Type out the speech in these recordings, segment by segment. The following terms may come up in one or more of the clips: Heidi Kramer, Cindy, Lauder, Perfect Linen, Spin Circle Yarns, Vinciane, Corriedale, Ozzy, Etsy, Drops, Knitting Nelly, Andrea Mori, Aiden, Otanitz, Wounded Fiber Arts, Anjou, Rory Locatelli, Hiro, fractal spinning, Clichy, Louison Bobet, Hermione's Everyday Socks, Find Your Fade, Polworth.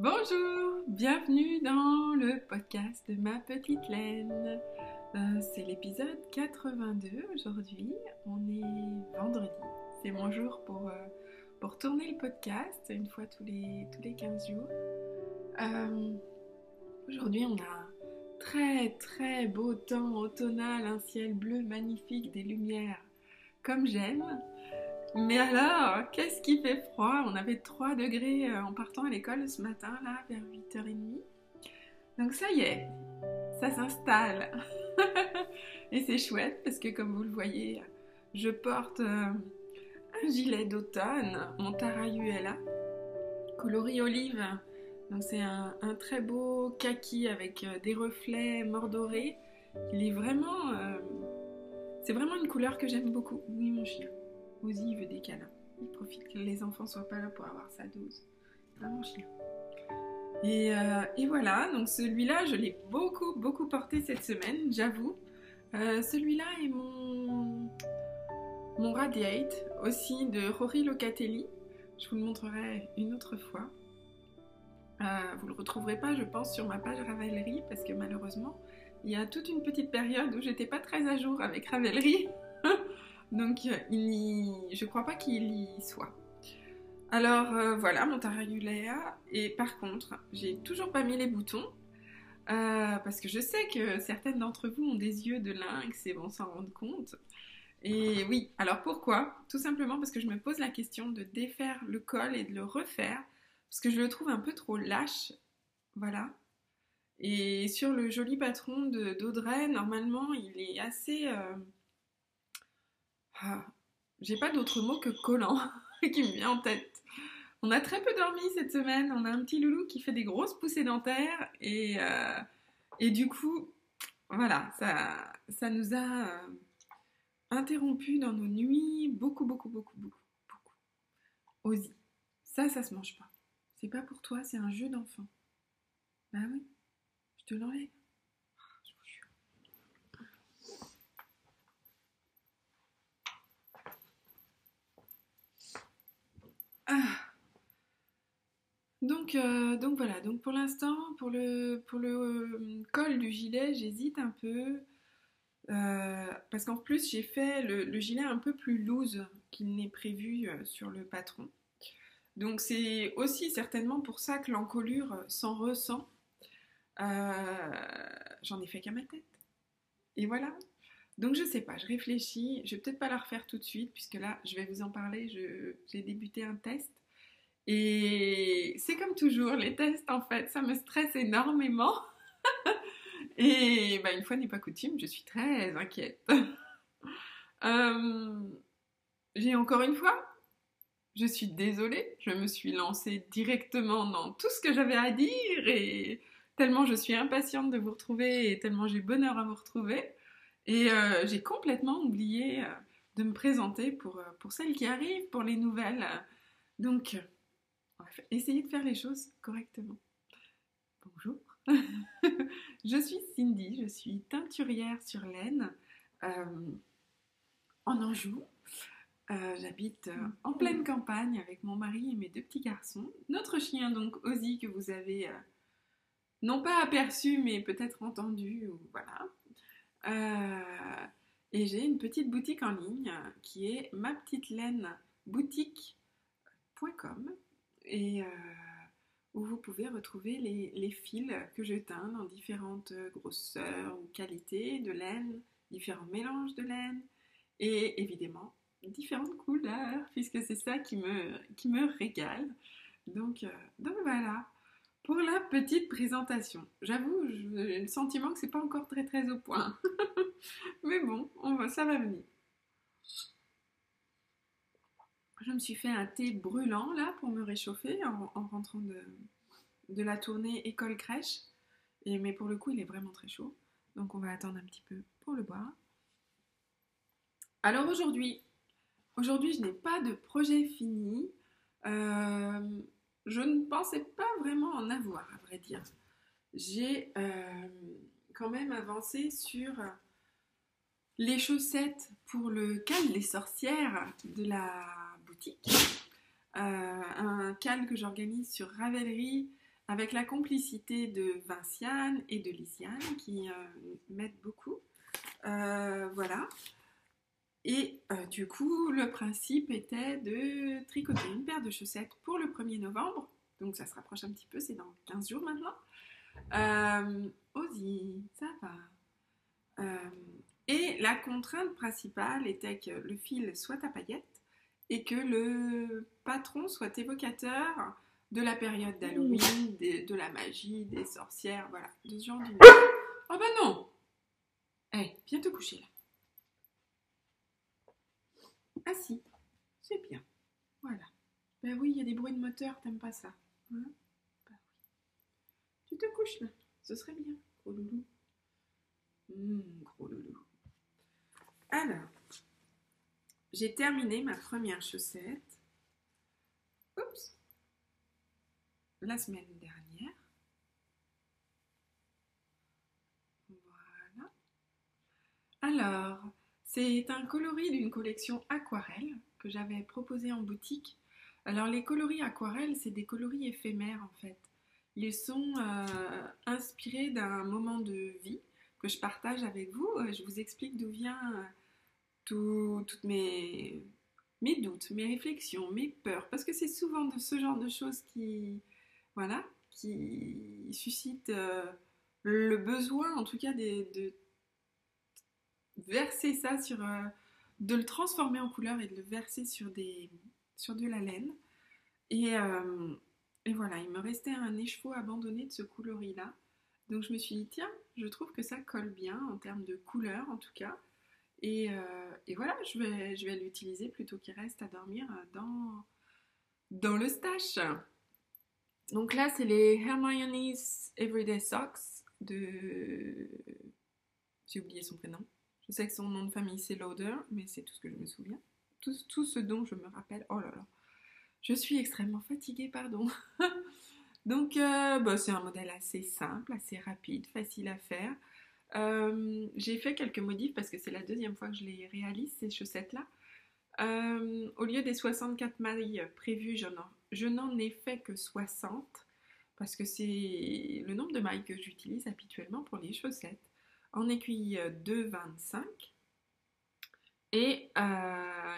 Bonjour, bienvenue dans le podcast de Ma Petite Laine. C'est l'épisode 82 aujourd'hui, on est vendredi. C'est mon jour pour tourner le podcast, une fois tous les 15 jours. Aujourd'hui on a un très beau temps automnal, un ciel bleu magnifique, des lumières comme j'aime. Mais alors, qu'est-ce qui fait froid? On avait 3 degrés en partant à l'école ce matin, là, vers 8h30. Donc ça y est, ça s'installe. Et c'est chouette parce que, comme vous le voyez, je porte un gilet d'automne, mon Tarayuela, coloris olive. Donc c'est un très beau kaki avec des reflets mordorés. Il est vraiment... c'est vraiment une couleur que j'aime beaucoup. Oui, mon chien. Ozzy veut des câlins. Il profite que les enfants soient pas là pour avoir sa dose. C'est vraiment chien. Et voilà, donc celui-là, je l'ai beaucoup porté cette semaine, j'avoue. Celui-là est mon Radiate, aussi de Rory Locatelli. Je vous le montrerai une autre fois. Vous le retrouverez pas, je pense, sur ma page Ravelry, parce que malheureusement, il y a toute une petite période où j'étais pas très à jour avec Ravelry. Donc, je crois pas qu'il y soit. Alors, voilà, mon Tarayulea. Et par contre, j'ai toujours pas mis les boutons. Parce que je sais que certaines d'entre vous ont des yeux de lynx et vont s'en rendre compte. Et oui, alors pourquoi? Tout simplement parce que je me pose la question de défaire le col et de le refaire. Parce que je le trouve un peu trop lâche. Voilà. Et sur le joli patron d'Audrey, normalement, il est assez... j'ai pas d'autre mot que collant qui me vient en tête. On a très peu dormi cette semaine, on a un petit loulou qui fait des grosses poussées dentaires et du coup, voilà, ça nous a interrompus dans nos nuits beaucoup. Ozzy, ça se mange pas. C'est pas pour toi, c'est un jeu d'enfant. Bah oui, je te l'enlève. Donc voilà, donc pour l'instant, pour le col du gilet, j'hésite un peu, parce qu'en plus j'ai fait le gilet un peu plus loose qu'il n'est prévu sur le patron. Donc c'est aussi certainement pour ça que l'encolure s'en ressent. J'en ai fait qu'à ma tête. Et voilà. Donc je sais pas, je réfléchis, je vais peut-être pas la refaire tout de suite, puisque là je vais vous en parler, j'ai débuté un test. Et c'est comme toujours, les tests en fait, ça me stresse énormément. Et bah, une fois n'est pas coutume, je suis très inquiète. J'ai encore une fois, je suis désolée, je me suis lancée directement dans tout ce que j'avais à dire et tellement je suis impatiente de vous retrouver et tellement j'ai bonheur à vous retrouver. Et j'ai complètement oublié de me présenter pour celles qui arrivent, pour les nouvelles. Donc... essayez de faire les choses correctement. Bonjour, je suis Cindy, je suis teinturière sur laine en Anjou. J'habite en pleine campagne avec mon mari et mes 2 petits garçons. Notre chien donc Ozzy que vous avez non pas aperçu mais peut-être entendu, voilà. Et j'ai une petite boutique en ligne qui est Ma Petite Laine boutique.com. Et où vous pouvez retrouver les fils que je teins dans différentes grosseurs ou qualités de laine, différents mélanges de laine et évidemment différentes couleurs puisque c'est ça qui me régale. Donc voilà pour la petite présentation. J'avoue, j'ai le sentiment que c'est pas encore très au point, mais bon, ça va venir. Je me suis fait un thé brûlant là pour me réchauffer en rentrant de la tournée école-crèche. Mais pour le coup, il est vraiment très chaud. Donc on va attendre un petit peu pour le boire. Alors aujourd'hui je n'ai pas de projet fini. Je ne pensais pas vraiment en avoir, à vrai dire. J'ai quand même avancé sur... les chaussettes pour le cale des sorcières de la boutique. Un cale que j'organise sur Ravelry avec la complicité de Vinciane et de Lysiane qui m'aident beaucoup. Voilà. Et du coup, le principe était de tricoter une paire de chaussettes pour le 1er novembre. Donc ça se rapproche un petit peu, c'est dans 15 jours maintenant. Ozzy, ça va. Et la contrainte principale était que le fil soit à paillettes et que le patron soit évocateur de la période d'Halloween, de la magie, des sorcières, voilà, de ce genre de... Oh bah non! Eh, hey, viens te coucher là. Ah si, c'est bien. Voilà. Ben oui, il y a des bruits de moteur, t'aimes pas ça. Hein? Ben oui. Tu te couches là, ce serait bien. Gros loulou. Gros loulou. Alors, j'ai terminé ma première chaussette. Oups. La semaine dernière. Voilà. Alors, c'est un coloris d'une collection aquarelle que j'avais proposé en boutique. Alors les coloris aquarelles, c'est des coloris éphémères en fait. Ils sont inspirés d'un moment de vie que je partage avec vous. Je vous explique d'où vient toutes mes doutes, mes réflexions, mes peurs. Parce que c'est souvent de ce genre de choses qui suscitent le besoin en tout cas de verser ça sur, de le transformer en couleur et de le verser sur de la laine. Et voilà, il me restait un écheveau abandonné de ce coloris-là. Donc je me suis dit, tiens, je trouve que ça colle bien en termes de couleur en tout cas. Et voilà, je vais l'utiliser plutôt qu'il reste à dormir dans le stash. Donc là, c'est les Hermione's Everyday Socks de... J'ai oublié son prénom. Je sais que son nom de famille c'est Lauder, mais c'est tout ce que je me souviens. Tout ce dont je me rappelle. Oh là là, je suis extrêmement fatiguée, pardon. Donc c'est un modèle assez simple, assez rapide, facile à faire. J'ai fait quelques modifs parce que c'est la deuxième fois que je les réalise, ces chaussettes-là. Au lieu des 64 mailles prévues, je n'en ai fait que 60 parce que c'est le nombre de mailles que j'utilise habituellement pour les chaussettes. En aiguille 2,25 et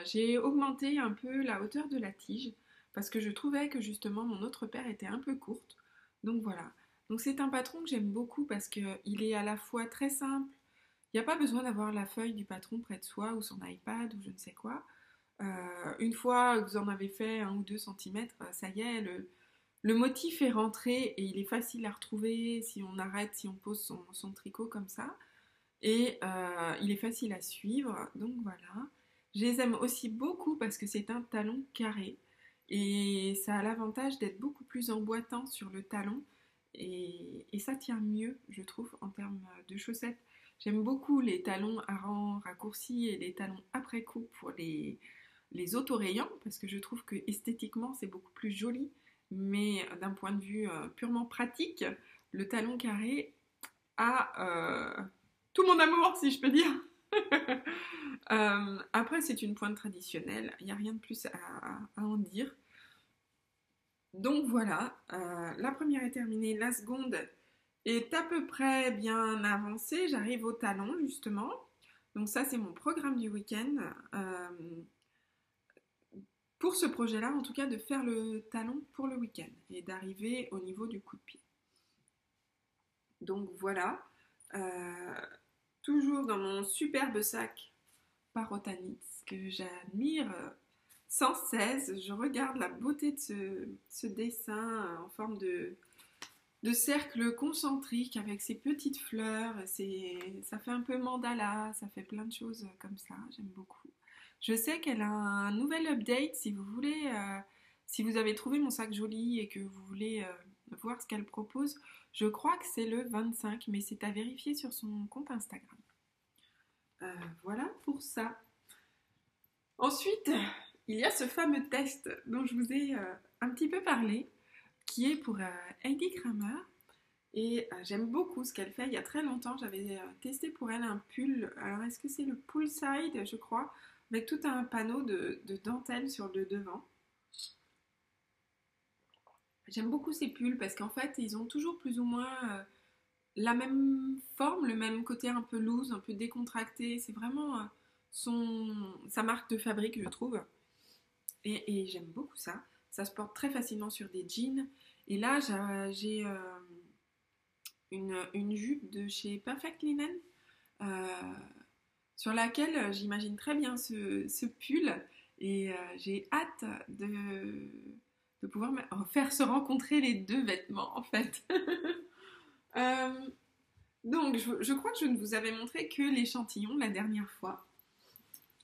j'ai augmenté un peu la hauteur de la tige parce que je trouvais que justement mon autre paire était un peu courte, donc voilà. Donc c'est un patron que j'aime beaucoup parce qu'il est à la fois très simple, il n'y a pas besoin d'avoir la feuille du patron près de soi ou son iPad ou je ne sais quoi. Une fois que vous en avez fait 1 ou 2 cm, ça y est, le motif est rentré et il est facile à retrouver si on arrête, si on pose son tricot comme ça. Et il est facile à suivre, donc voilà. Je les aime aussi beaucoup parce que c'est un talon carré. Et ça a l'avantage d'être beaucoup plus emboîtant sur le talon. Et ça tient mieux, je trouve, en termes de chaussettes. J'aime beaucoup les talons à rang raccourci et les talons après coup pour les autorayants. Parce que je trouve que esthétiquement, c'est beaucoup plus joli. Mais d'un point de vue purement pratique, le talon carré a tout mon amour, si je peux dire. Après, c'est une pointe traditionnelle, il n'y a rien de plus à en dire. Donc voilà, la première est terminée, la seconde est à peu près bien avancée. J'arrive au talon, justement. Donc ça, c'est mon programme du week-end. Pour ce projet-là, en tout cas, de faire le talon pour le week-end et d'arriver au niveau du coup de pied. Donc voilà, toujours dans mon superbe sac par Otanitz que j'admire sans cesse. Je regarde la beauté de ce dessin en forme de cercle concentrique avec ses petites fleurs. Ça fait un peu mandala, ça fait plein de choses comme ça, j'aime beaucoup. Je sais qu'elle a un nouvel update, si vous voulez, si vous avez trouvé mon sac joli et que vous voulez voir ce qu'elle propose, je crois que c'est le 25, mais c'est à vérifier sur son compte Instagram. Voilà pour ça. Ensuite, il y a ce fameux test dont je vous ai un petit peu parlé, qui est pour Heidi Kramer, et j'aime beaucoup ce qu'elle fait. Il y a très longtemps, j'avais testé pour elle un pull, alors est-ce que c'est le poolside, je crois, avec tout un panneau de dentelle sur le devant. J'aime beaucoup ces pulls parce qu'en fait, ils ont toujours plus ou moins la même forme, le même côté un peu loose, un peu décontracté. C'est vraiment sa marque de fabrique, je trouve. Et j'aime beaucoup ça. Ça se porte très facilement sur des jeans. Et là, j'ai une jupe de chez Perfect Linen sur laquelle j'imagine très bien ce pull. Et j'ai hâte de pouvoir faire se rencontrer les deux vêtements, en fait. Donc, je crois que je ne vous avais montré que l'échantillon la dernière fois.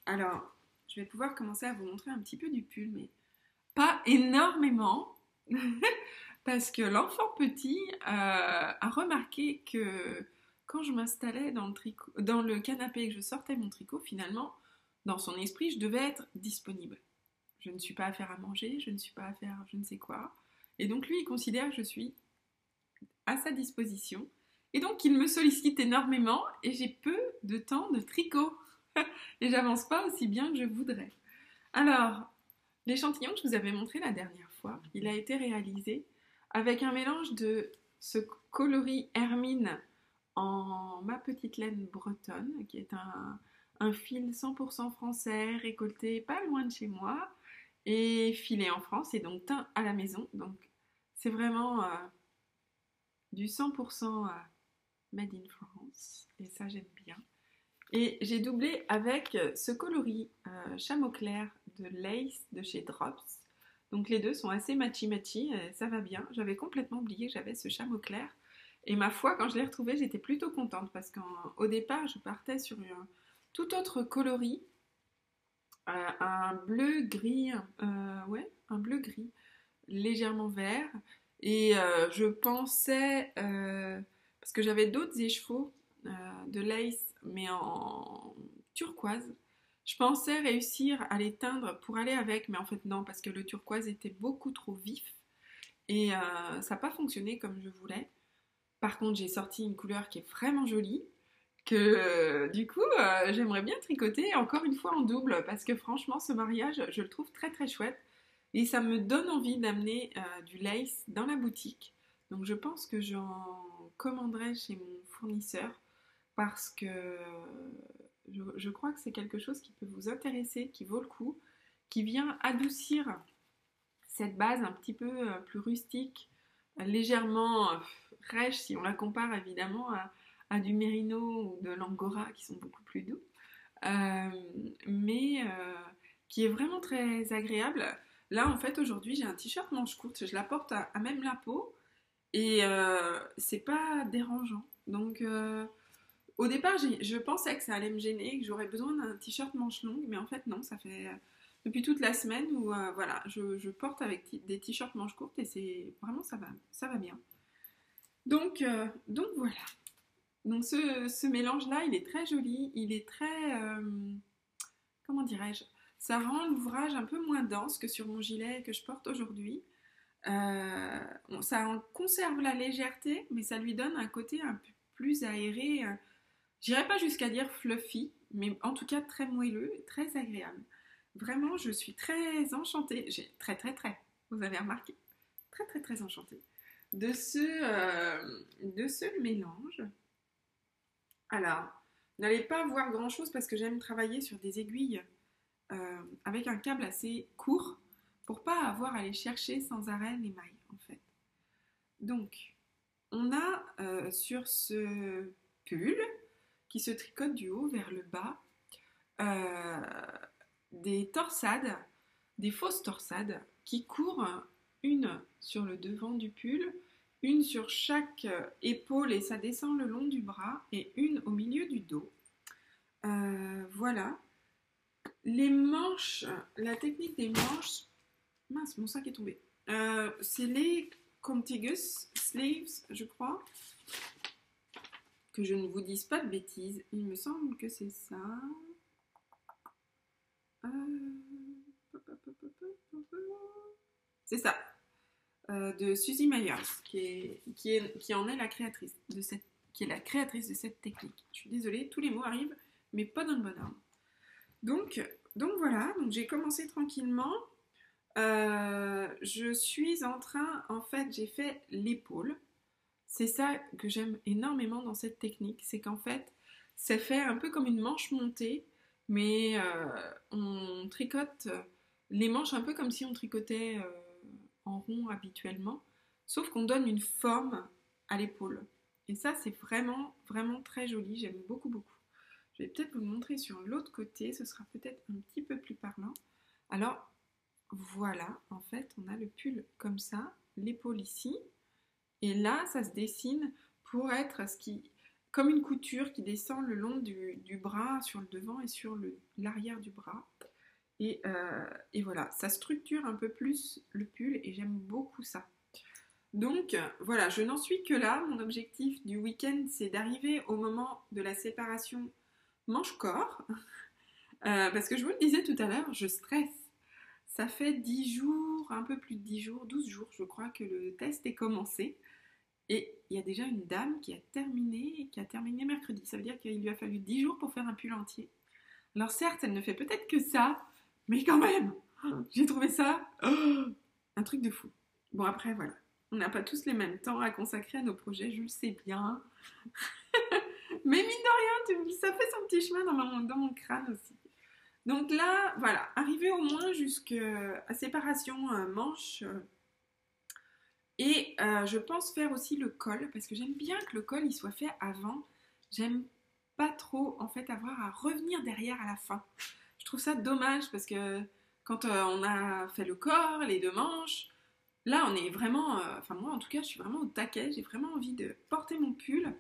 Alors, je vais pouvoir commencer à vous montrer un petit peu du pull, mais pas énormément, parce que l'enfant petit a remarqué que quand je m'installais dans le canapé et que je sortais mon tricot, finalement, dans son esprit, je devais être disponible. Je ne suis pas à faire à manger, je ne suis pas à faire je ne sais quoi. Et donc lui, il considère que je suis à sa disposition. Et donc, il me sollicite énormément et j'ai peu de temps de tricot. Et j'avance pas aussi bien que je voudrais. Alors, l'échantillon que je vous avais montré la dernière fois, il a été réalisé avec un mélange de ce coloris hermine en Ma Petite Laine bretonne, qui est un fil 100% français, récolté pas loin de chez moi, et filé en France, et donc teint à la maison. Donc c'est vraiment du 100% made in France, et ça j'aime bien. Et j'ai doublé avec ce coloris chameau clair de lace de chez Drops. Donc les deux sont assez matchy-matchy, ça va bien. J'avais complètement oublié que j'avais ce chameau clair. Et ma foi, quand je l'ai retrouvé, j'étais plutôt contente parce qu'au départ, je partais sur un tout autre coloris, un bleu-gris, un bleu-gris légèrement vert. Et je pensais, parce que j'avais d'autres échevaux de lace, mais en turquoise. Je pensais réussir à les teindre pour aller avec, mais en fait non, parce que le turquoise était beaucoup trop vif et ça n'a pas fonctionné comme je voulais. Par contre, j'ai sorti une couleur qui est vraiment jolie, que du coup, j'aimerais bien tricoter encore une fois en double, parce que franchement, ce mariage, je le trouve très très chouette et ça me donne envie d'amener du lace dans la boutique. Donc je pense que j'en commanderai chez mon fournisseur, parce que je crois que c'est quelque chose qui peut vous intéresser, qui vaut le coup, qui vient adoucir cette base un petit peu plus rustique, légèrement rêche si on la compare évidemment à du mérino ou de l'angora qui sont beaucoup plus doux, mais qui est vraiment très agréable. Là en fait aujourd'hui j'ai un t-shirt manche courte, je la porte à même la peau et c'est pas dérangeant. Donc au départ, je pensais que ça allait me gêner, que j'aurais besoin d'un t-shirt manche longue, mais en fait non, ça fait depuis toute la semaine où voilà, je porte avec des t-shirts manches courtes et c'est vraiment ça va bien. Donc voilà. Donc ce mélange-là, il est très joli, il est très comment dirais-je, ça rend l'ouvrage un peu moins dense que sur mon gilet que je porte aujourd'hui. Ça en conserve la légèreté, mais ça lui donne un côté un peu plus aéré. J'irai pas jusqu'à dire fluffy, mais en tout cas très moelleux et très agréable. Vraiment, je suis très enchantée, vous avez remarqué, très enchantée de ce mélange. Alors, n'allez pas voir grand chose parce que j'aime travailler sur des aiguilles avec un câble assez court pour pas avoir à aller chercher sans arrêt les mailles en fait. Donc, on a sur ce pull qui se tricote du haut vers le bas des torsades, des fausses torsades qui courent une sur le devant du pull, une sur chaque épaule et ça descend le long du bras et une au milieu du dos. Voilà. Les manches, la technique des manches, mince mon sac est tombé, c'est les contiguous sleeves, je crois, que je ne vous dise pas de bêtises, il me semble que c'est ça. C'est ça, de Susie Mayers, qui en est la créatrice de cette technique. Je suis désolée, tous les mots arrivent, mais pas dans le bon ordre. Donc voilà, donc j'ai commencé tranquillement. Je suis en train, en fait, j'ai fait l'épaule. C'est ça que j'aime énormément dans cette technique, c'est qu'en fait, ça fait un peu comme une manche montée, mais on tricote les manches un peu comme si on tricotait en rond habituellement, sauf qu'on donne une forme à l'épaule. Et ça, c'est vraiment, vraiment très joli, j'aime beaucoup, beaucoup. Je vais peut-être vous le montrer sur l'autre côté, ce sera peut-être un petit peu plus parlant. Alors, voilà, en fait, on a le pull comme ça, l'épaule ici, et là, ça se dessine pour être ce qui, comme une couture qui descend le long du bras, sur le devant et sur l'arrière du bras. Et voilà, ça structure un peu plus le pull et j'aime beaucoup ça. Donc voilà, je n'en suis que là. Mon objectif du week-end, c'est d'arriver au moment de la séparation manche-corps. Parce que je vous le disais tout à l'heure, je stresse. Ça fait 10 jours, un peu plus de 10 jours, 12 jours, je crois que le test est commencé. Et il y a déjà une dame qui a terminé mercredi. Ça veut dire qu'il lui a fallu 10 jours pour faire un pull entier. Alors certes, elle ne fait peut-être que ça, mais quand même, j'ai trouvé ça un truc de fou. Bon après, voilà. On n'a pas tous les mêmes temps à consacrer à nos projets, je le sais bien. Mais mine de rien, ça fait son petit chemin dans mon crâne aussi. Donc là, voilà, arrivé au moins jusqu'à séparation manche. Et je pense faire aussi le col, parce que j'aime bien que le col il soit fait avant. J'aime pas trop, en fait, avoir à revenir derrière à la fin. Je trouve ça dommage, parce que quand on a fait le corps, les deux manches... Là, on est vraiment, enfin moi en tout cas, je suis vraiment au taquet, j'ai vraiment envie de porter mon pull.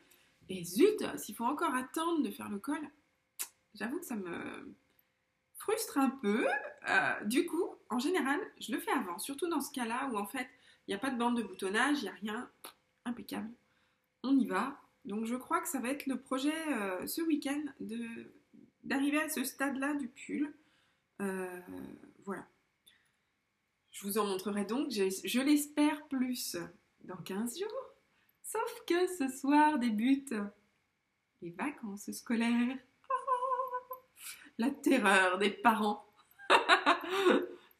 Et zut, s'il faut encore attendre de faire le col, j'avoue que ça me frustre un peu. Du coup, en général, je le fais avant, surtout dans ce cas-là où en fait, il n'y a pas de bande de boutonnage, il n'y a rien, impeccable. On y va. Donc je crois que ça va être le projet ce week-end d'arriver à ce stade-là du pull. Voilà. Je vous en montrerai donc, je l'espère, plus dans 15 jours. Sauf que ce soir débutent les vacances scolaires. Ah, la terreur des parents.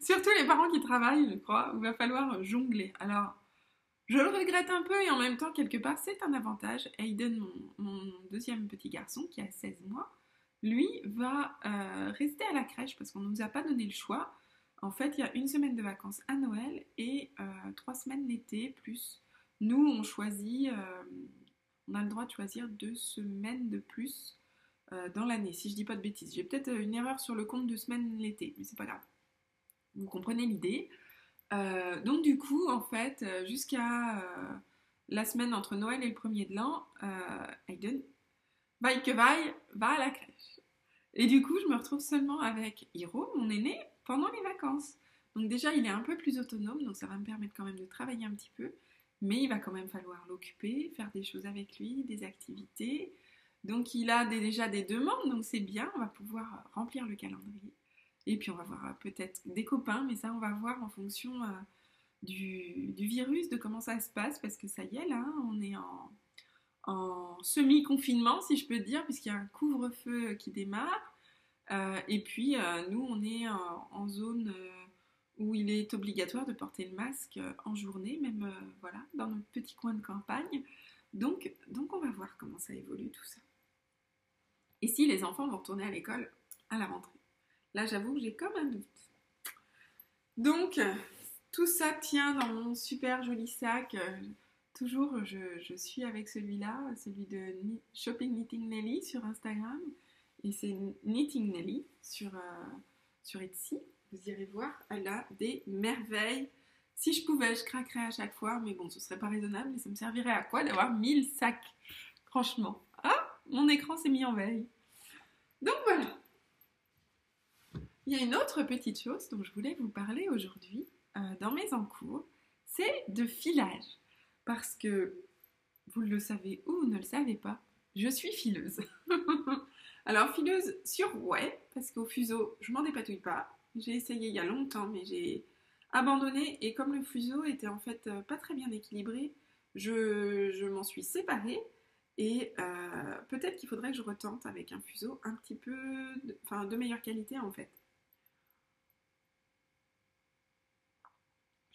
Surtout les parents qui travaillent, je crois, où il va falloir jongler. Alors, je le regrette un peu et en même temps, quelque part, c'est un avantage. Aiden, mon deuxième petit garçon qui a 16 mois, lui va rester à la crèche parce qu'on ne nous a pas donné le choix. En fait, il y a une semaine de vacances à Noël et 3 semaines l'été, plus nous, on choisit, on a le droit de choisir 2 semaines de plus dans l'année, si je dis pas de bêtises. J'ai peut-être une erreur sur le compte de semaines l'été, mais c'est pas grave. Vous comprenez l'idée. Donc du coup, en fait, jusqu'à la semaine entre Noël et le 1er de l'an, Aiden, vaille que vaille, va à la crèche. Et du coup, je me retrouve seulement avec Hiro, mon aîné, pendant les vacances. Donc déjà, il est un peu plus autonome, donc ça va me permettre quand même de travailler un petit peu, mais il va quand même falloir l'occuper, faire des choses avec lui, des activités. Donc il a déjà des demandes, donc c'est bien, on va pouvoir remplir le calendrier. Et puis on va voir peut-être des copains, mais ça on va voir en fonction du virus, de comment ça se passe, parce que ça y est, là, on est en semi-confinement, si je peux dire, puisqu'il y a un couvre-feu qui démarre. Et puis nous on est en zone où il est obligatoire de porter le masque en journée, même voilà, dans notre petit coin de campagne. Donc on va voir comment ça évolue tout ça. Et si les enfants vont retourner à l'école à la rentrée. Là j'avoue que j'ai comme un doute. Donc tout ça tient dans mon super joli sac. Toujours je suis avec celui-là, celui de Shopping Knitting Nelly sur Instagram. Et c'est Knitting Nelly sur Etsy. Vous irez voir, elle a des merveilles. Si je pouvais, je craquerais à chaque fois. Mais bon, ce serait pas raisonnable. Et ça me servirait à quoi d'avoir 1000 sacs? Franchement. Ah, mon écran s'est mis en veille. Donc voilà. Il y a une autre petite chose dont je voulais vous parler aujourd'hui dans mes encours. C'est de filage. Parce que, vous le savez ou ne le savez pas, je suis fileuse. Alors fileuse sur ouais, parce qu'au fuseau, je m'en dépatouille pas. J'ai essayé il y a longtemps, mais j'ai abandonné. Et comme le fuseau était en fait pas très bien équilibré, je m'en suis séparée. Et peut-être qu'il faudrait que je retente avec un fuseau un petit peu... Enfin, de meilleure qualité en fait.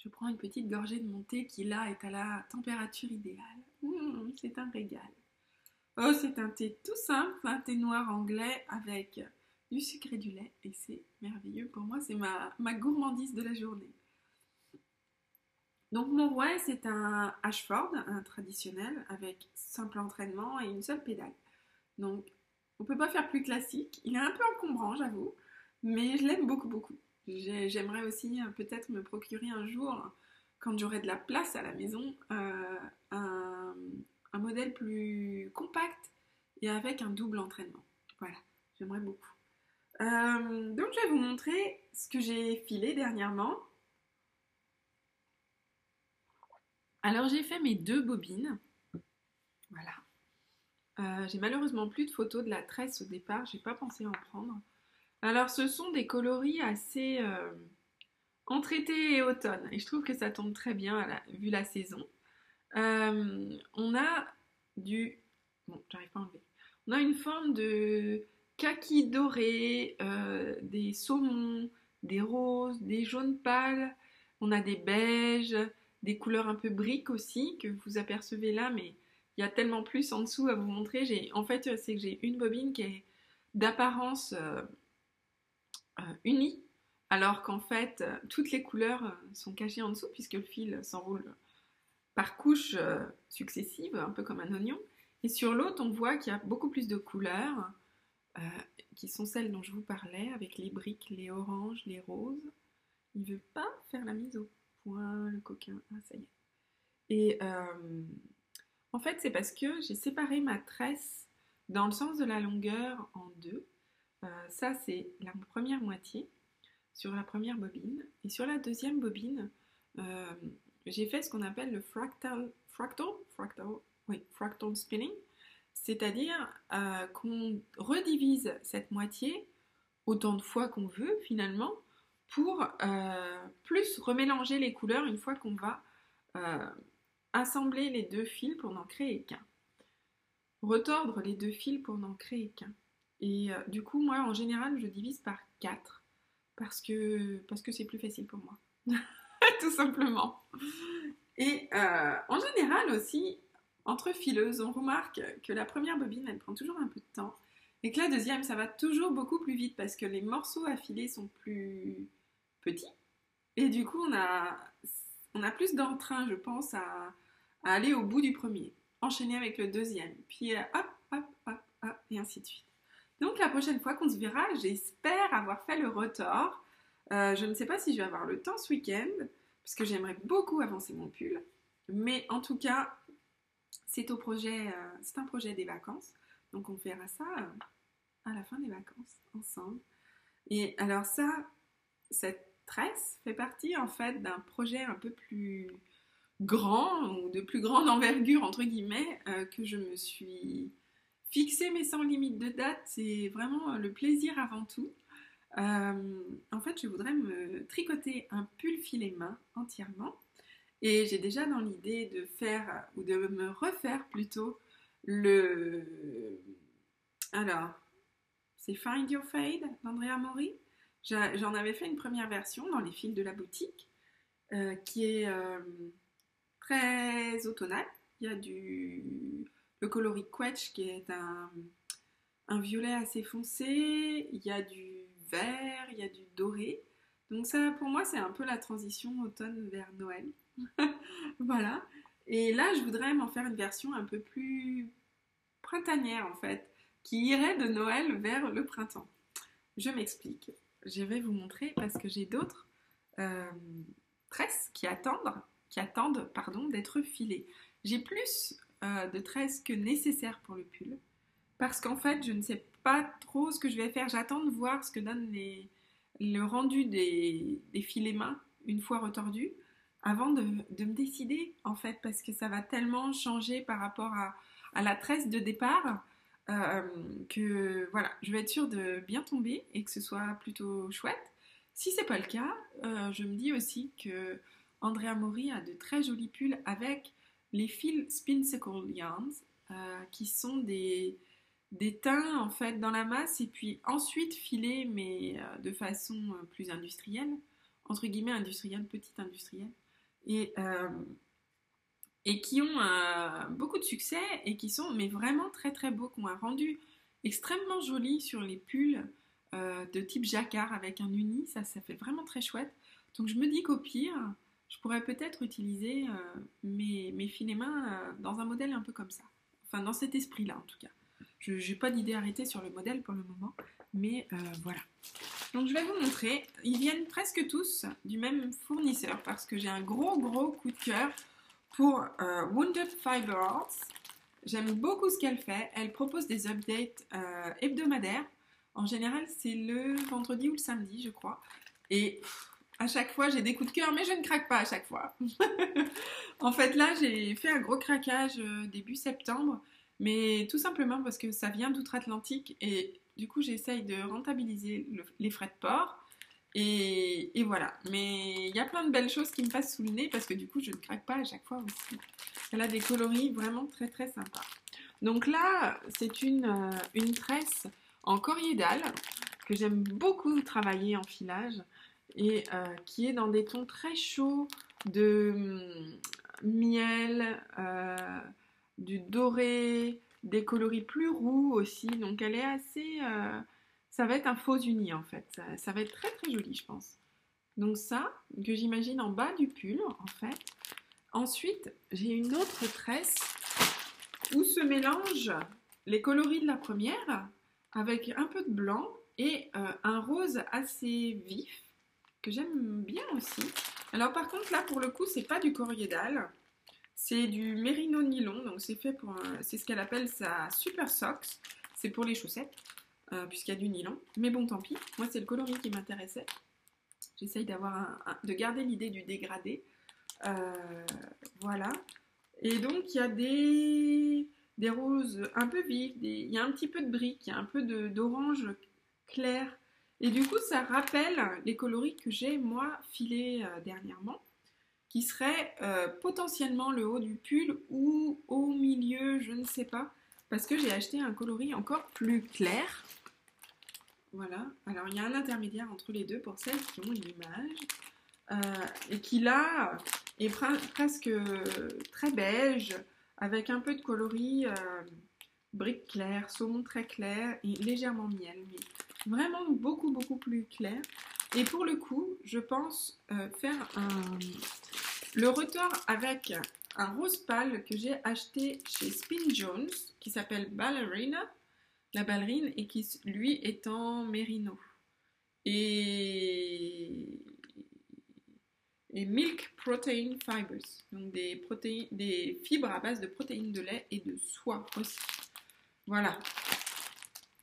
Je prends une petite gorgée de mon thé qui là est à la température idéale. C'est un régal. Oh, c'est un thé tout simple, un thé noir anglais avec du sucre et du lait. Et c'est merveilleux pour moi, c'est ma gourmandise de la journée. Donc mon rouet, c'est un Ashford, un traditionnel, avec simple entraînement et une seule pédale. Donc on ne peut pas faire plus classique. Il est un peu encombrant, j'avoue, mais je l'aime beaucoup, beaucoup. J'aimerais aussi peut-être me procurer un jour, quand j'aurai de la place à la maison, un modèle plus compact et avec un double entraînement. Voilà, j'aimerais beaucoup. Donc je vais vous montrer ce que j'ai filé dernièrement. Alors j'ai fait mes deux bobines. Voilà. J'ai malheureusement plus de photos de la tresse au départ, j'ai pas pensé en prendre. Alors ce sont des coloris assez entre été et automne, et je trouve que ça tombe très bien vu la saison. On a bon, j'arrive pas à enlever. On a une forme de kaki doré, des saumons, des roses, des jaunes pâles, on a des beiges, des couleurs un peu briques aussi que vous apercevez là, mais il y a tellement plus en dessous à vous montrer. En fait, c'est que j'ai une bobine qui est d'apparence unie, alors qu'en fait, toutes les couleurs sont cachées en dessous puisque le fil s'enroule par couches successives, un peu comme un oignon. Et sur l'autre, on voit qu'il y a beaucoup plus de couleurs qui sont celles dont je vous parlais, avec les briques, les oranges, les roses. Il ne veut pas faire la mise au point, le coquin. Ah, ça y est. Et en fait, c'est parce que j'ai séparé ma tresse dans le sens de la longueur en deux. Ça, c'est la première moitié sur la première bobine. Et sur la deuxième bobine, j'ai fait ce qu'on appelle le fractal spinning, c'est-à-dire qu'on redivise cette moitié autant de fois qu'on veut finalement pour plus remélanger les couleurs une fois qu'on va assembler les deux fils pour n'en créer qu'un. Retordre les deux fils pour n'en créer qu'un. Et du coup, moi, en général, je divise par 4 parce que c'est plus facile pour moi. Tout simplement. Et en général aussi, entre fileuses, on remarque que la première bobine, elle prend toujours un peu de temps. Et que la deuxième, ça va toujours beaucoup plus vite parce que les morceaux à filer sont plus petits. Et du coup, on a plus d'entrain, je pense, à aller au bout du premier. Enchaîner avec le deuxième. Puis hop, hop, hop, hop, et ainsi de suite. Donc la prochaine fois qu'on se verra, j'espère avoir fait le retors. Je ne sais pas si je vais avoir le temps ce week-end, parce que j'aimerais beaucoup avancer mon pull. Mais en tout cas, c'est un projet des vacances. Donc on verra ça à la fin des vacances, ensemble. Et alors cette tresse fait partie en fait d'un projet un peu plus grand, ou de plus grande envergure, entre guillemets, que je me suis fixée, mais sans limite de date. C'est vraiment le plaisir avant tout. En fait, je voudrais me tricoter un pull filet main entièrement, et j'ai déjà dans l'idée de faire, ou de me refaire plutôt, alors c'est Find Your Fade d'Andrea Mori. J'en avais fait une première version dans les fils de la boutique qui est très automnale. Il y a le coloris quetch qui est un violet assez foncé, il y a du vert, il y a du doré. Donc ça, pour moi, c'est un peu la transition automne vers Noël. Voilà. Et là, je voudrais m'en faire une version un peu plus printanière, en fait, qui irait de Noël vers le printemps. Je m'explique. Je vais vous montrer parce que j'ai d'autres tresses qui attendent d'être filées. J'ai plus de tresses que nécessaire pour le pull, parce qu'en fait, je ne sais pas trop ce que je vais faire. J'attends de voir ce que donne le rendu des filets mains une fois retordus, avant de me décider, en fait, parce que ça va tellement changer par rapport à la tresse de départ que, voilà, je vais être sûre de bien tomber et que ce soit plutôt chouette. Si c'est pas le cas, je me dis aussi que Andrea Mori a de très jolis pulls avec les fils Spin Circle Yarns, qui sont des teints, en fait, dans la masse et puis ensuite filés, mais de façon plus industrielle, entre guillemets industrielle, petite industrielle. et qui ont beaucoup de succès et qui sont mais vraiment très très beaux, qui ont un rendu extrêmement joli sur les pulls de type jacquard avec un uni, ça fait vraiment très chouette. Donc je me dis qu'au pire, je pourrais peut-être utiliser mes filets mains dans un modèle un peu comme ça. Enfin, dans cet esprit-là, en tout cas. Je n'ai pas d'idée arrêtée sur le modèle pour le moment, mais voilà. Donc je vais vous montrer, ils viennent presque tous du même fournisseur, parce que j'ai un gros coup de cœur pour Wounded Fiber Arts. J'aime beaucoup ce qu'elle fait, elle propose des updates hebdomadaires. En général, c'est le vendredi ou le samedi, je crois. Et à chaque fois, j'ai des coups de cœur, mais je ne craque pas à chaque fois. En fait, là, j'ai fait un gros craquage début septembre, mais tout simplement parce que ça vient d'outre-Atlantique et du coup, j'essaye de rentabiliser les frais de port. Et voilà. Mais il y a plein de belles choses qui me passent sous le nez parce que du coup, je ne craque pas à chaque fois aussi. Elle a des coloris vraiment très sympas. Donc là, c'est une tresse en corriédale que j'aime beaucoup travailler en filage et qui est dans des tons très chauds de miel, du doré, des coloris plus roux aussi, donc elle est assez... ça va être un faux uni en fait, ça va être très joli je pense. Donc ça, que j'imagine en bas du pull en fait. Ensuite, j'ai une autre tresse où se mélangent les coloris de la première avec un peu de blanc et un rose assez vif que j'aime bien aussi. Alors par contre là pour le coup c'est pas du corriédale, c'est du mérino nylon, donc c'est fait pour, c'est ce qu'elle appelle sa super socks, c'est pour les chaussettes puisqu'il y a du nylon, mais bon tant pis, moi c'est le coloris qui m'intéressait. J'essaye d'avoir de garder l'idée du dégradé, voilà. Et donc il y a des roses un peu vives, il y a un petit peu de brique, il y a un peu d'orange clair. Et du coup, ça rappelle les coloris que j'ai, moi, filés dernièrement, qui seraient potentiellement le haut du pull ou au milieu, je ne sais pas, parce que j'ai acheté un coloris encore plus clair. Voilà, alors il y a un intermédiaire entre les deux pour celles qui ont une image, et qui là est presque très beige, avec un peu de coloris brique claire, saumon très clair et légèrement miel, mais vraiment beaucoup plus clair. Et pour le coup, je pense faire le retort avec un rose pâle que j'ai acheté chez Spin Jones, qui s'appelle Ballerina, la ballerine, et qui lui est en mérino. Et milk protein fibers, donc des fibres à base de protéines de lait et de soie aussi. Voilà.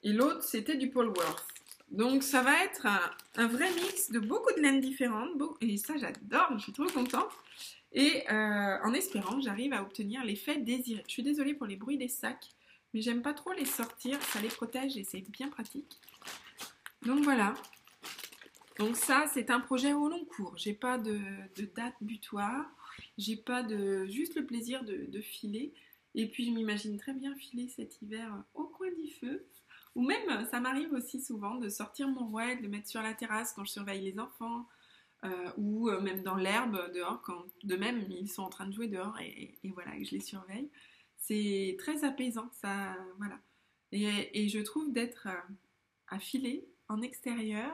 Et l'autre, c'était du Polworth. Donc ça va être un vrai mix de beaucoup de laines différentes. Et ça, j'adore, je suis trop contente. Et en espérant, j'arrive à obtenir l'effet désiré. Je suis désolée pour les bruits des sacs, mais j'aime pas trop les sortir. Ça les protège et c'est bien pratique. Donc voilà. Donc ça, c'est un projet au long cours. J'ai pas de date butoir, j'ai pas de juste le plaisir de filer. Et puis je m'imagine très bien filer cet hiver au coin du feu. Ou même, ça m'arrive aussi souvent de sortir mon rouet, de le mettre sur la terrasse quand je surveille les enfants, ou même dans l'herbe dehors quand de même ils sont en train de jouer dehors et voilà, que je les surveille. C'est très apaisant, ça, voilà. Et je trouve d'être à filer en extérieur,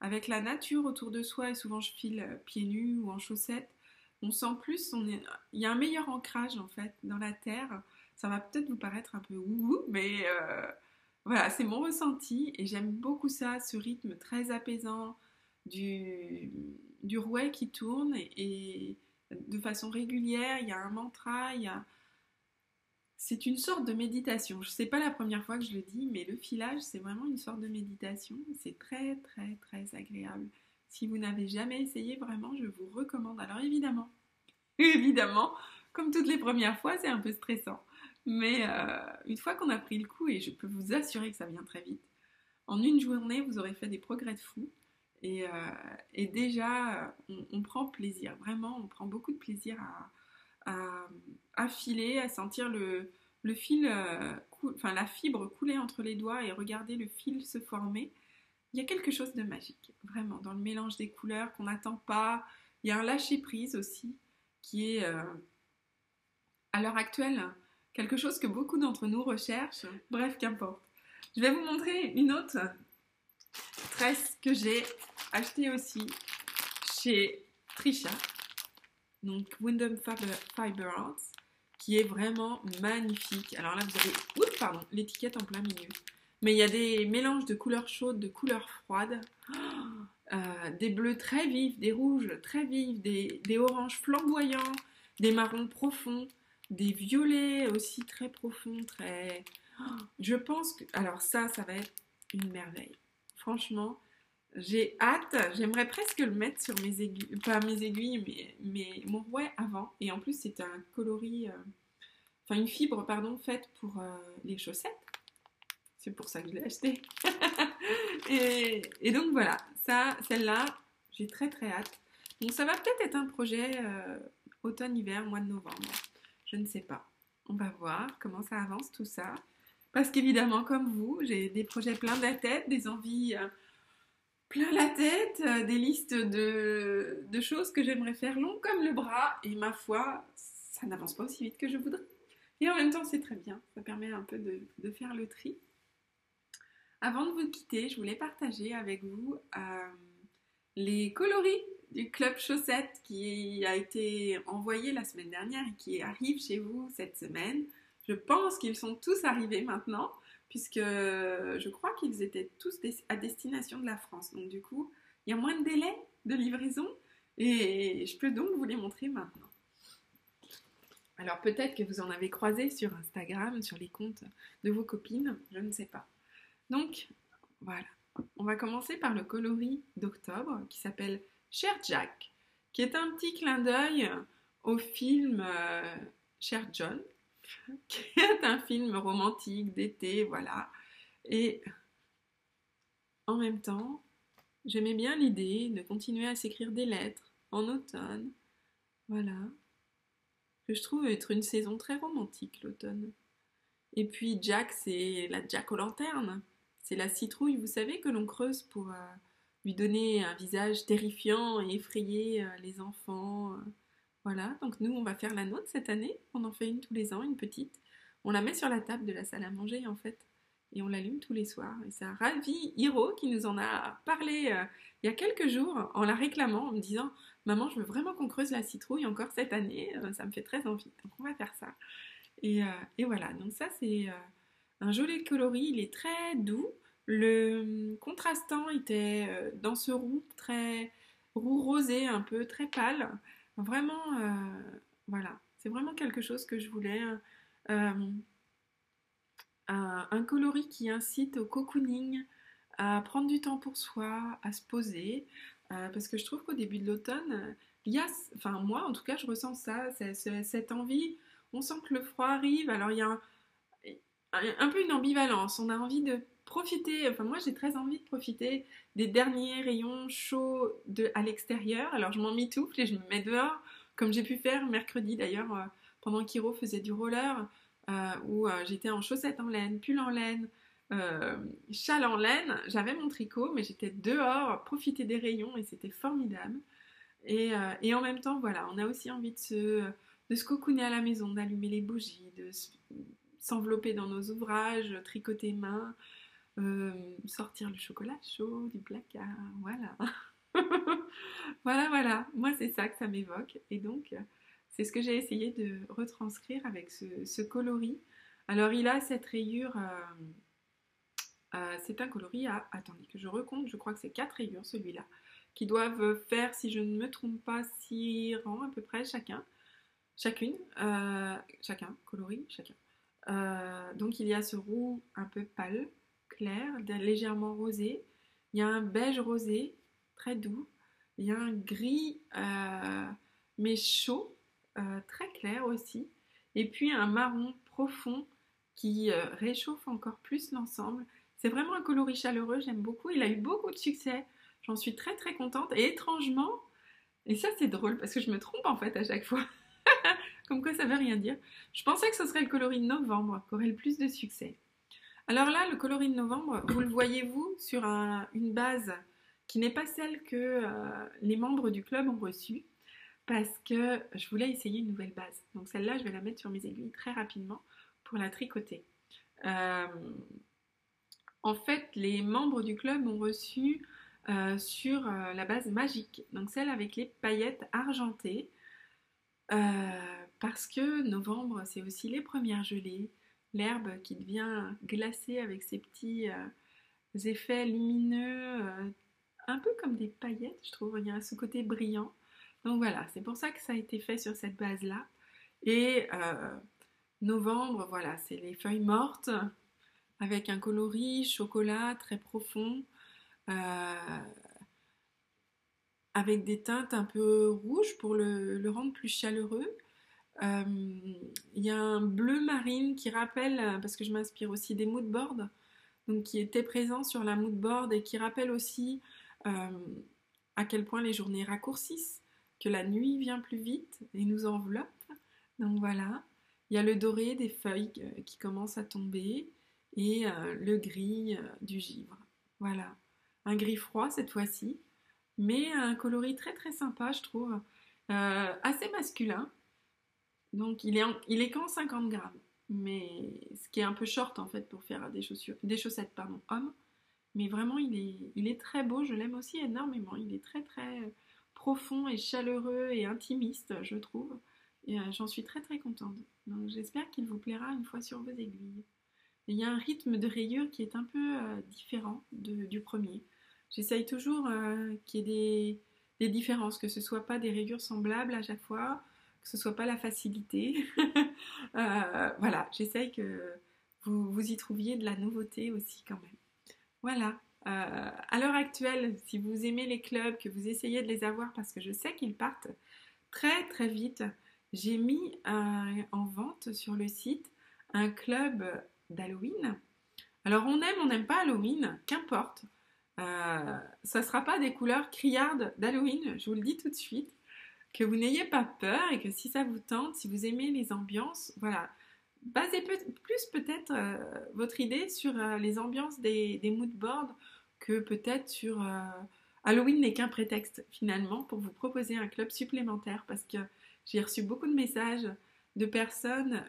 avec la nature autour de soi, et souvent je file pieds nus ou en chaussettes, on sent plus, il y a un meilleur ancrage en fait dans la terre. Ça va peut-être vous paraître un peu ouh, mais voilà, c'est mon ressenti et j'aime beaucoup ça, ce rythme très apaisant du rouet qui tourne et de façon régulière, il y a un mantra, c'est une sorte de méditation. Je ne sais pas la première fois que je le dis, mais le filage, c'est vraiment une sorte de méditation. C'est très agréable. Si vous n'avez jamais essayé, vraiment, je vous recommande. Alors évidemment, comme toutes les premières fois, c'est un peu stressant. Mais une fois qu'on a pris le coup, et je peux vous assurer que ça vient très vite, en une journée, vous aurez fait des progrès de fou. Et déjà, on prend plaisir. Vraiment, on prend beaucoup de plaisir à filer, à sentir le fil, enfin la fibre couler entre les doigts et regarder le fil se former. Il y a quelque chose de magique, vraiment, dans le mélange des couleurs qu'on n'attend pas. Il y a un lâcher-prise aussi. qui est, à l'heure actuelle, quelque chose que beaucoup d'entre nous recherchent. Bref, qu'importe. Je vais vous montrer une autre tresse que j'ai achetée aussi chez Trisha, donc Wounded Fiber Arts, qui est vraiment magnifique. Alors là, vous avez l'étiquette en plein milieu. Mais il y a des mélanges de couleurs chaudes, de couleurs froides, des bleus très vifs, des rouges très vifs, des oranges flamboyants, des marrons profonds, des violets aussi très profonds, très... Je pense que... Alors ça va être une merveille. Franchement, j'ai hâte. J'aimerais presque le mettre sur mes aiguilles... Pas mes aiguilles, mais mon rouet avant. Et en plus, c'est un coloris... Enfin, une fibre, pardon, faite pour les chaussettes. C'est pour ça que je l'ai acheté. et donc voilà, ça, celle-là, j'ai très très hâte. Donc ça va peut-être être un projet automne-hiver, mois de novembre. Je ne sais pas. On va voir comment ça avance tout ça. Parce qu'évidemment, comme vous, j'ai des projets plein de la tête, des envies plein la tête, des listes de choses que j'aimerais faire long comme le bras. Et ma foi, ça n'avance pas aussi vite que je voudrais. Et en même temps, c'est très bien. Ça permet un peu de faire le tri. Avant de vous quitter, je voulais partager avec vous les coloris du Club Chaussettes qui a été envoyé la semaine dernière et qui arrive chez vous cette semaine. Je pense qu'ils sont tous arrivés maintenant, puisque je crois qu'ils étaient tous à destination de la France. Donc du coup, il y a moins de délai de livraison et je peux donc vous les montrer maintenant. Alors peut-être que vous en avez croisé sur Instagram, sur les comptes de vos copines, je ne sais pas. Donc, voilà. On va commencer par le coloris d'octobre qui s'appelle Cher Jack, qui est un petit clin d'œil au film Cher John, qui est un film romantique d'été, voilà. Et en même temps, j'aimais bien l'idée de continuer à s'écrire des lettres en automne, voilà. Que je trouve être une saison très romantique, l'automne. Et puis Jack, c'est la Jack aux lanternes. C'est la citrouille, vous savez, que l'on creuse pour lui donner un visage terrifiant et effrayer les enfants. Voilà, donc nous, on va faire la nôtre cette année. On en fait une tous les ans, une petite. On la met sur la table de la salle à manger, en fait. Et on l'allume tous les soirs. Et ça ravit Hiro, qui nous en a parlé il y a quelques jours, en la réclamant, en me disant « Maman, je veux vraiment qu'on creuse la citrouille encore cette année. Ça me fait très envie. Donc on va faire ça. » et voilà, donc ça, c'est... un joli coloris, il est très doux. Le contrastant était dans ce roux, très roux rosé, un peu très pâle. Vraiment, voilà, c'est vraiment quelque chose que je voulais. Un coloris qui incite au cocooning, à prendre du temps pour soi, à se poser. Parce que je trouve qu'au début de l'automne, il y a, enfin moi en tout cas, je ressens ça, cette envie. On sent que le froid arrive, alors il y a un peu une ambivalence, on a envie de profiter, enfin moi j'ai très envie de profiter des derniers rayons chauds à l'extérieur, alors je m'en mitoufle et je me mets dehors, comme j'ai pu faire mercredi d'ailleurs, pendant qu'Hiro faisait du roller, où j'étais en chaussettes en laine, pull en laine, châle en laine, j'avais mon tricot mais j'étais dehors, profiter des rayons et c'était formidable, et en même temps voilà, on a aussi envie de se cocooner à la maison, d'allumer les bougies, s'envelopper dans nos ouvrages, tricoter main, sortir le chocolat chaud du placard, voilà. voilà, moi c'est ça que ça m'évoque. Et donc, c'est ce que j'ai essayé de retranscrire avec ce coloris. Alors il a cette rayure, c'est un coloris à, attendez que je recompte, je crois que c'est 4 rayures celui-là, qui doivent faire, si je ne me trompe pas, 6 rangs à peu près chacun. Donc il y a ce roux un peu pâle, clair, légèrement rosé, il y a un beige rosé, très doux, il y a un gris mais chaud, très clair aussi, et puis un marron profond qui réchauffe encore plus l'ensemble. C'est vraiment un coloris chaleureux, j'aime beaucoup, il a eu beaucoup de succès, j'en suis très très contente, et étrangement, et ça c'est drôle parce que je me trompe en fait à chaque fois, comme quoi ça veut rien dire. Je pensais que ce serait le coloris de novembre qui aurait le plus de succès. Alors là, le coloris de novembre, vous le voyez vous sur une base qui n'est pas celle que les membres du club ont reçue. parce que je voulais essayer une nouvelle base. Donc celle-là, je vais la mettre sur mes aiguilles très rapidement pour la tricoter. En fait, les membres du club ont reçu sur la base magique, donc celle avec les paillettes argentées, parce que novembre, c'est aussi les premières gelées, l'herbe qui devient glacée avec ses petits effets lumineux, un peu comme des paillettes, je trouve, il y a ce côté brillant. Donc voilà, c'est pour ça que ça a été fait sur cette base-là. Et novembre, voilà, c'est les feuilles mortes, avec un coloris chocolat très profond, avec des teintes un peu rouges pour le rendre plus chaleureux. Il y a un bleu marine qui rappelle, parce que je m'inspire aussi des moodboards, donc qui était présent sur la moodboard et qui rappelle aussi à quel point les journées raccourcissent, que la nuit vient plus vite et nous enveloppe. Donc voilà, il y a le doré des feuilles qui commencent à tomber et le gris du givre. Voilà, un gris froid cette fois-ci, mais un coloris très très sympa je trouve, assez masculin. Donc il est qu'en 50 grammes, mais ce qui est un peu short en fait pour faire des chaussettes hommes. Mais vraiment il est très beau, je l'aime aussi énormément, il est très très profond et chaleureux et intimiste je trouve. Et j'en suis très très contente. Donc j'espère qu'il vous plaira une fois sur vos aiguilles. Il y a un rythme de rayures qui est un peu différent du premier. J'essaye toujours qu'il y ait des différences, que ce ne soit pas des rayures semblables à chaque fois, que ce ne soit pas la facilité. Voilà, j'essaye que vous y trouviez de la nouveauté aussi quand même. Voilà, à l'heure actuelle, si vous aimez les clubs, que vous essayez de les avoir parce que je sais qu'ils partent très très vite, j'ai mis en vente sur le site un club d'Halloween. Alors on aime, on n'aime pas Halloween, qu'importe. Ça ne sera pas des couleurs criardes d'Halloween, je vous le dis tout de suite. Que vous n'ayez pas peur et que si ça vous tente, si vous aimez les ambiances, voilà. Basez plus peut-être votre idée sur les ambiances des moodboards que peut-être sur Halloween n'est qu'un prétexte finalement pour vous proposer un club supplémentaire, parce que j'ai reçu beaucoup de messages de personnes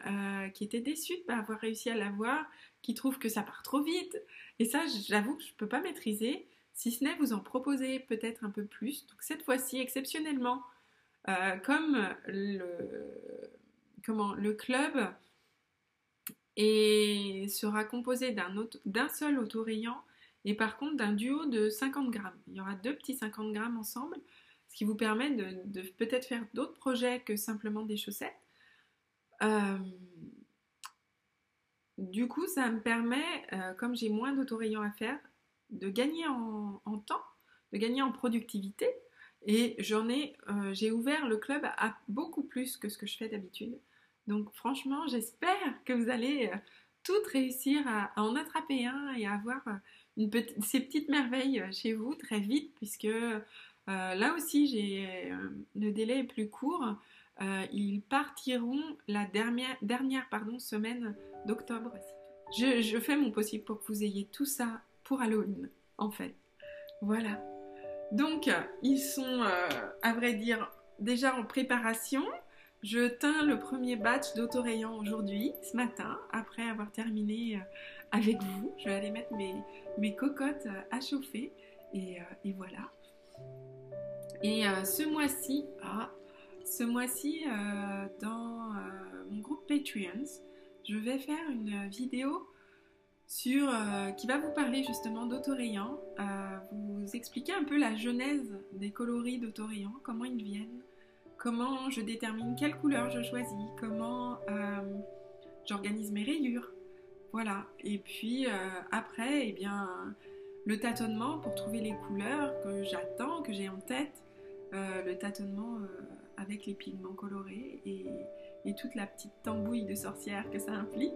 qui étaient déçues de ne pas avoir réussi à l'avoir, qui trouvent que ça part trop vite. Et ça, j'avoue que je ne peux pas maîtriser, si ce n'est vous en proposer peut-être un peu plus. Donc cette fois-ci, exceptionnellement, comme le club sera composé d'un seul autorayant et par contre d'un duo de 50 grammes. Il y aura deux petits 50 grammes ensemble, ce qui vous permet de peut-être faire d'autres projets que simplement des chaussettes. Du coup, ça me permet, comme j'ai moins d'autorayons à faire, de gagner en temps, de gagner en productivité. Et j'ai ouvert le club à beaucoup plus que ce que je fais d'habitude. Donc franchement, j'espère que vous allez toutes réussir à en attraper un et à avoir ces petites merveilles chez vous très vite, puisque là aussi, le délai est plus court. Ils partiront la dernière semaine d'octobre. Je fais mon possible pour que vous ayez tout ça pour Halloween, en fait. Voilà. Donc, ils sont, à vrai dire, déjà en préparation. Je teins le premier batch d'autorayons aujourd'hui, ce matin, après avoir terminé avec vous. Je vais aller mettre mes cocottes à chauffer. Et voilà. Et ce mois-ci, dans mon groupe Patreons, je vais faire une vidéo qui va vous parler justement d'autorayons, vous expliquer un peu la genèse des coloris d'autorayons, comment ils viennent, comment je détermine quelle couleur je choisis, comment j'organise mes rayures. Voilà, et puis après, eh bien, le tâtonnement pour trouver les couleurs que j'attends, que j'ai en tête, le tâtonnement avec les pigments colorés et toute la petite tambouille de sorcière que ça implique.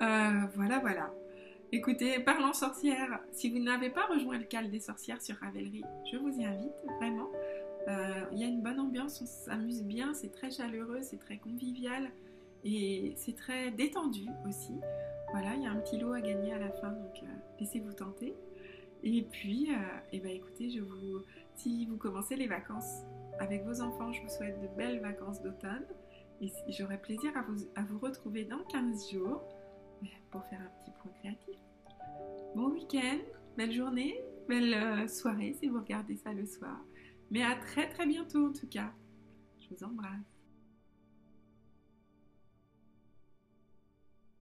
Voilà, voilà. Écoutez, parlant sorcière, si vous n'avez pas rejoint le cale des sorcières sur Ravelry, je vous y invite, vraiment. Il y a une bonne ambiance, on s'amuse bien, c'est très chaleureux, c'est très convivial et c'est très détendu aussi. Voilà, il y a un petit lot à gagner à la fin, donc laissez-vous tenter. Et puis, eh ben, écoutez, si vous commencez les vacances avec vos enfants, je vous souhaite de belles vacances d'automne. Et j'aurai plaisir à vous retrouver dans 15 jours pour faire un petit point créatif. Bon week-end, belle journée, belle soirée si vous regardez ça le soir. Mais à très très bientôt en tout cas. Je vous embrasse.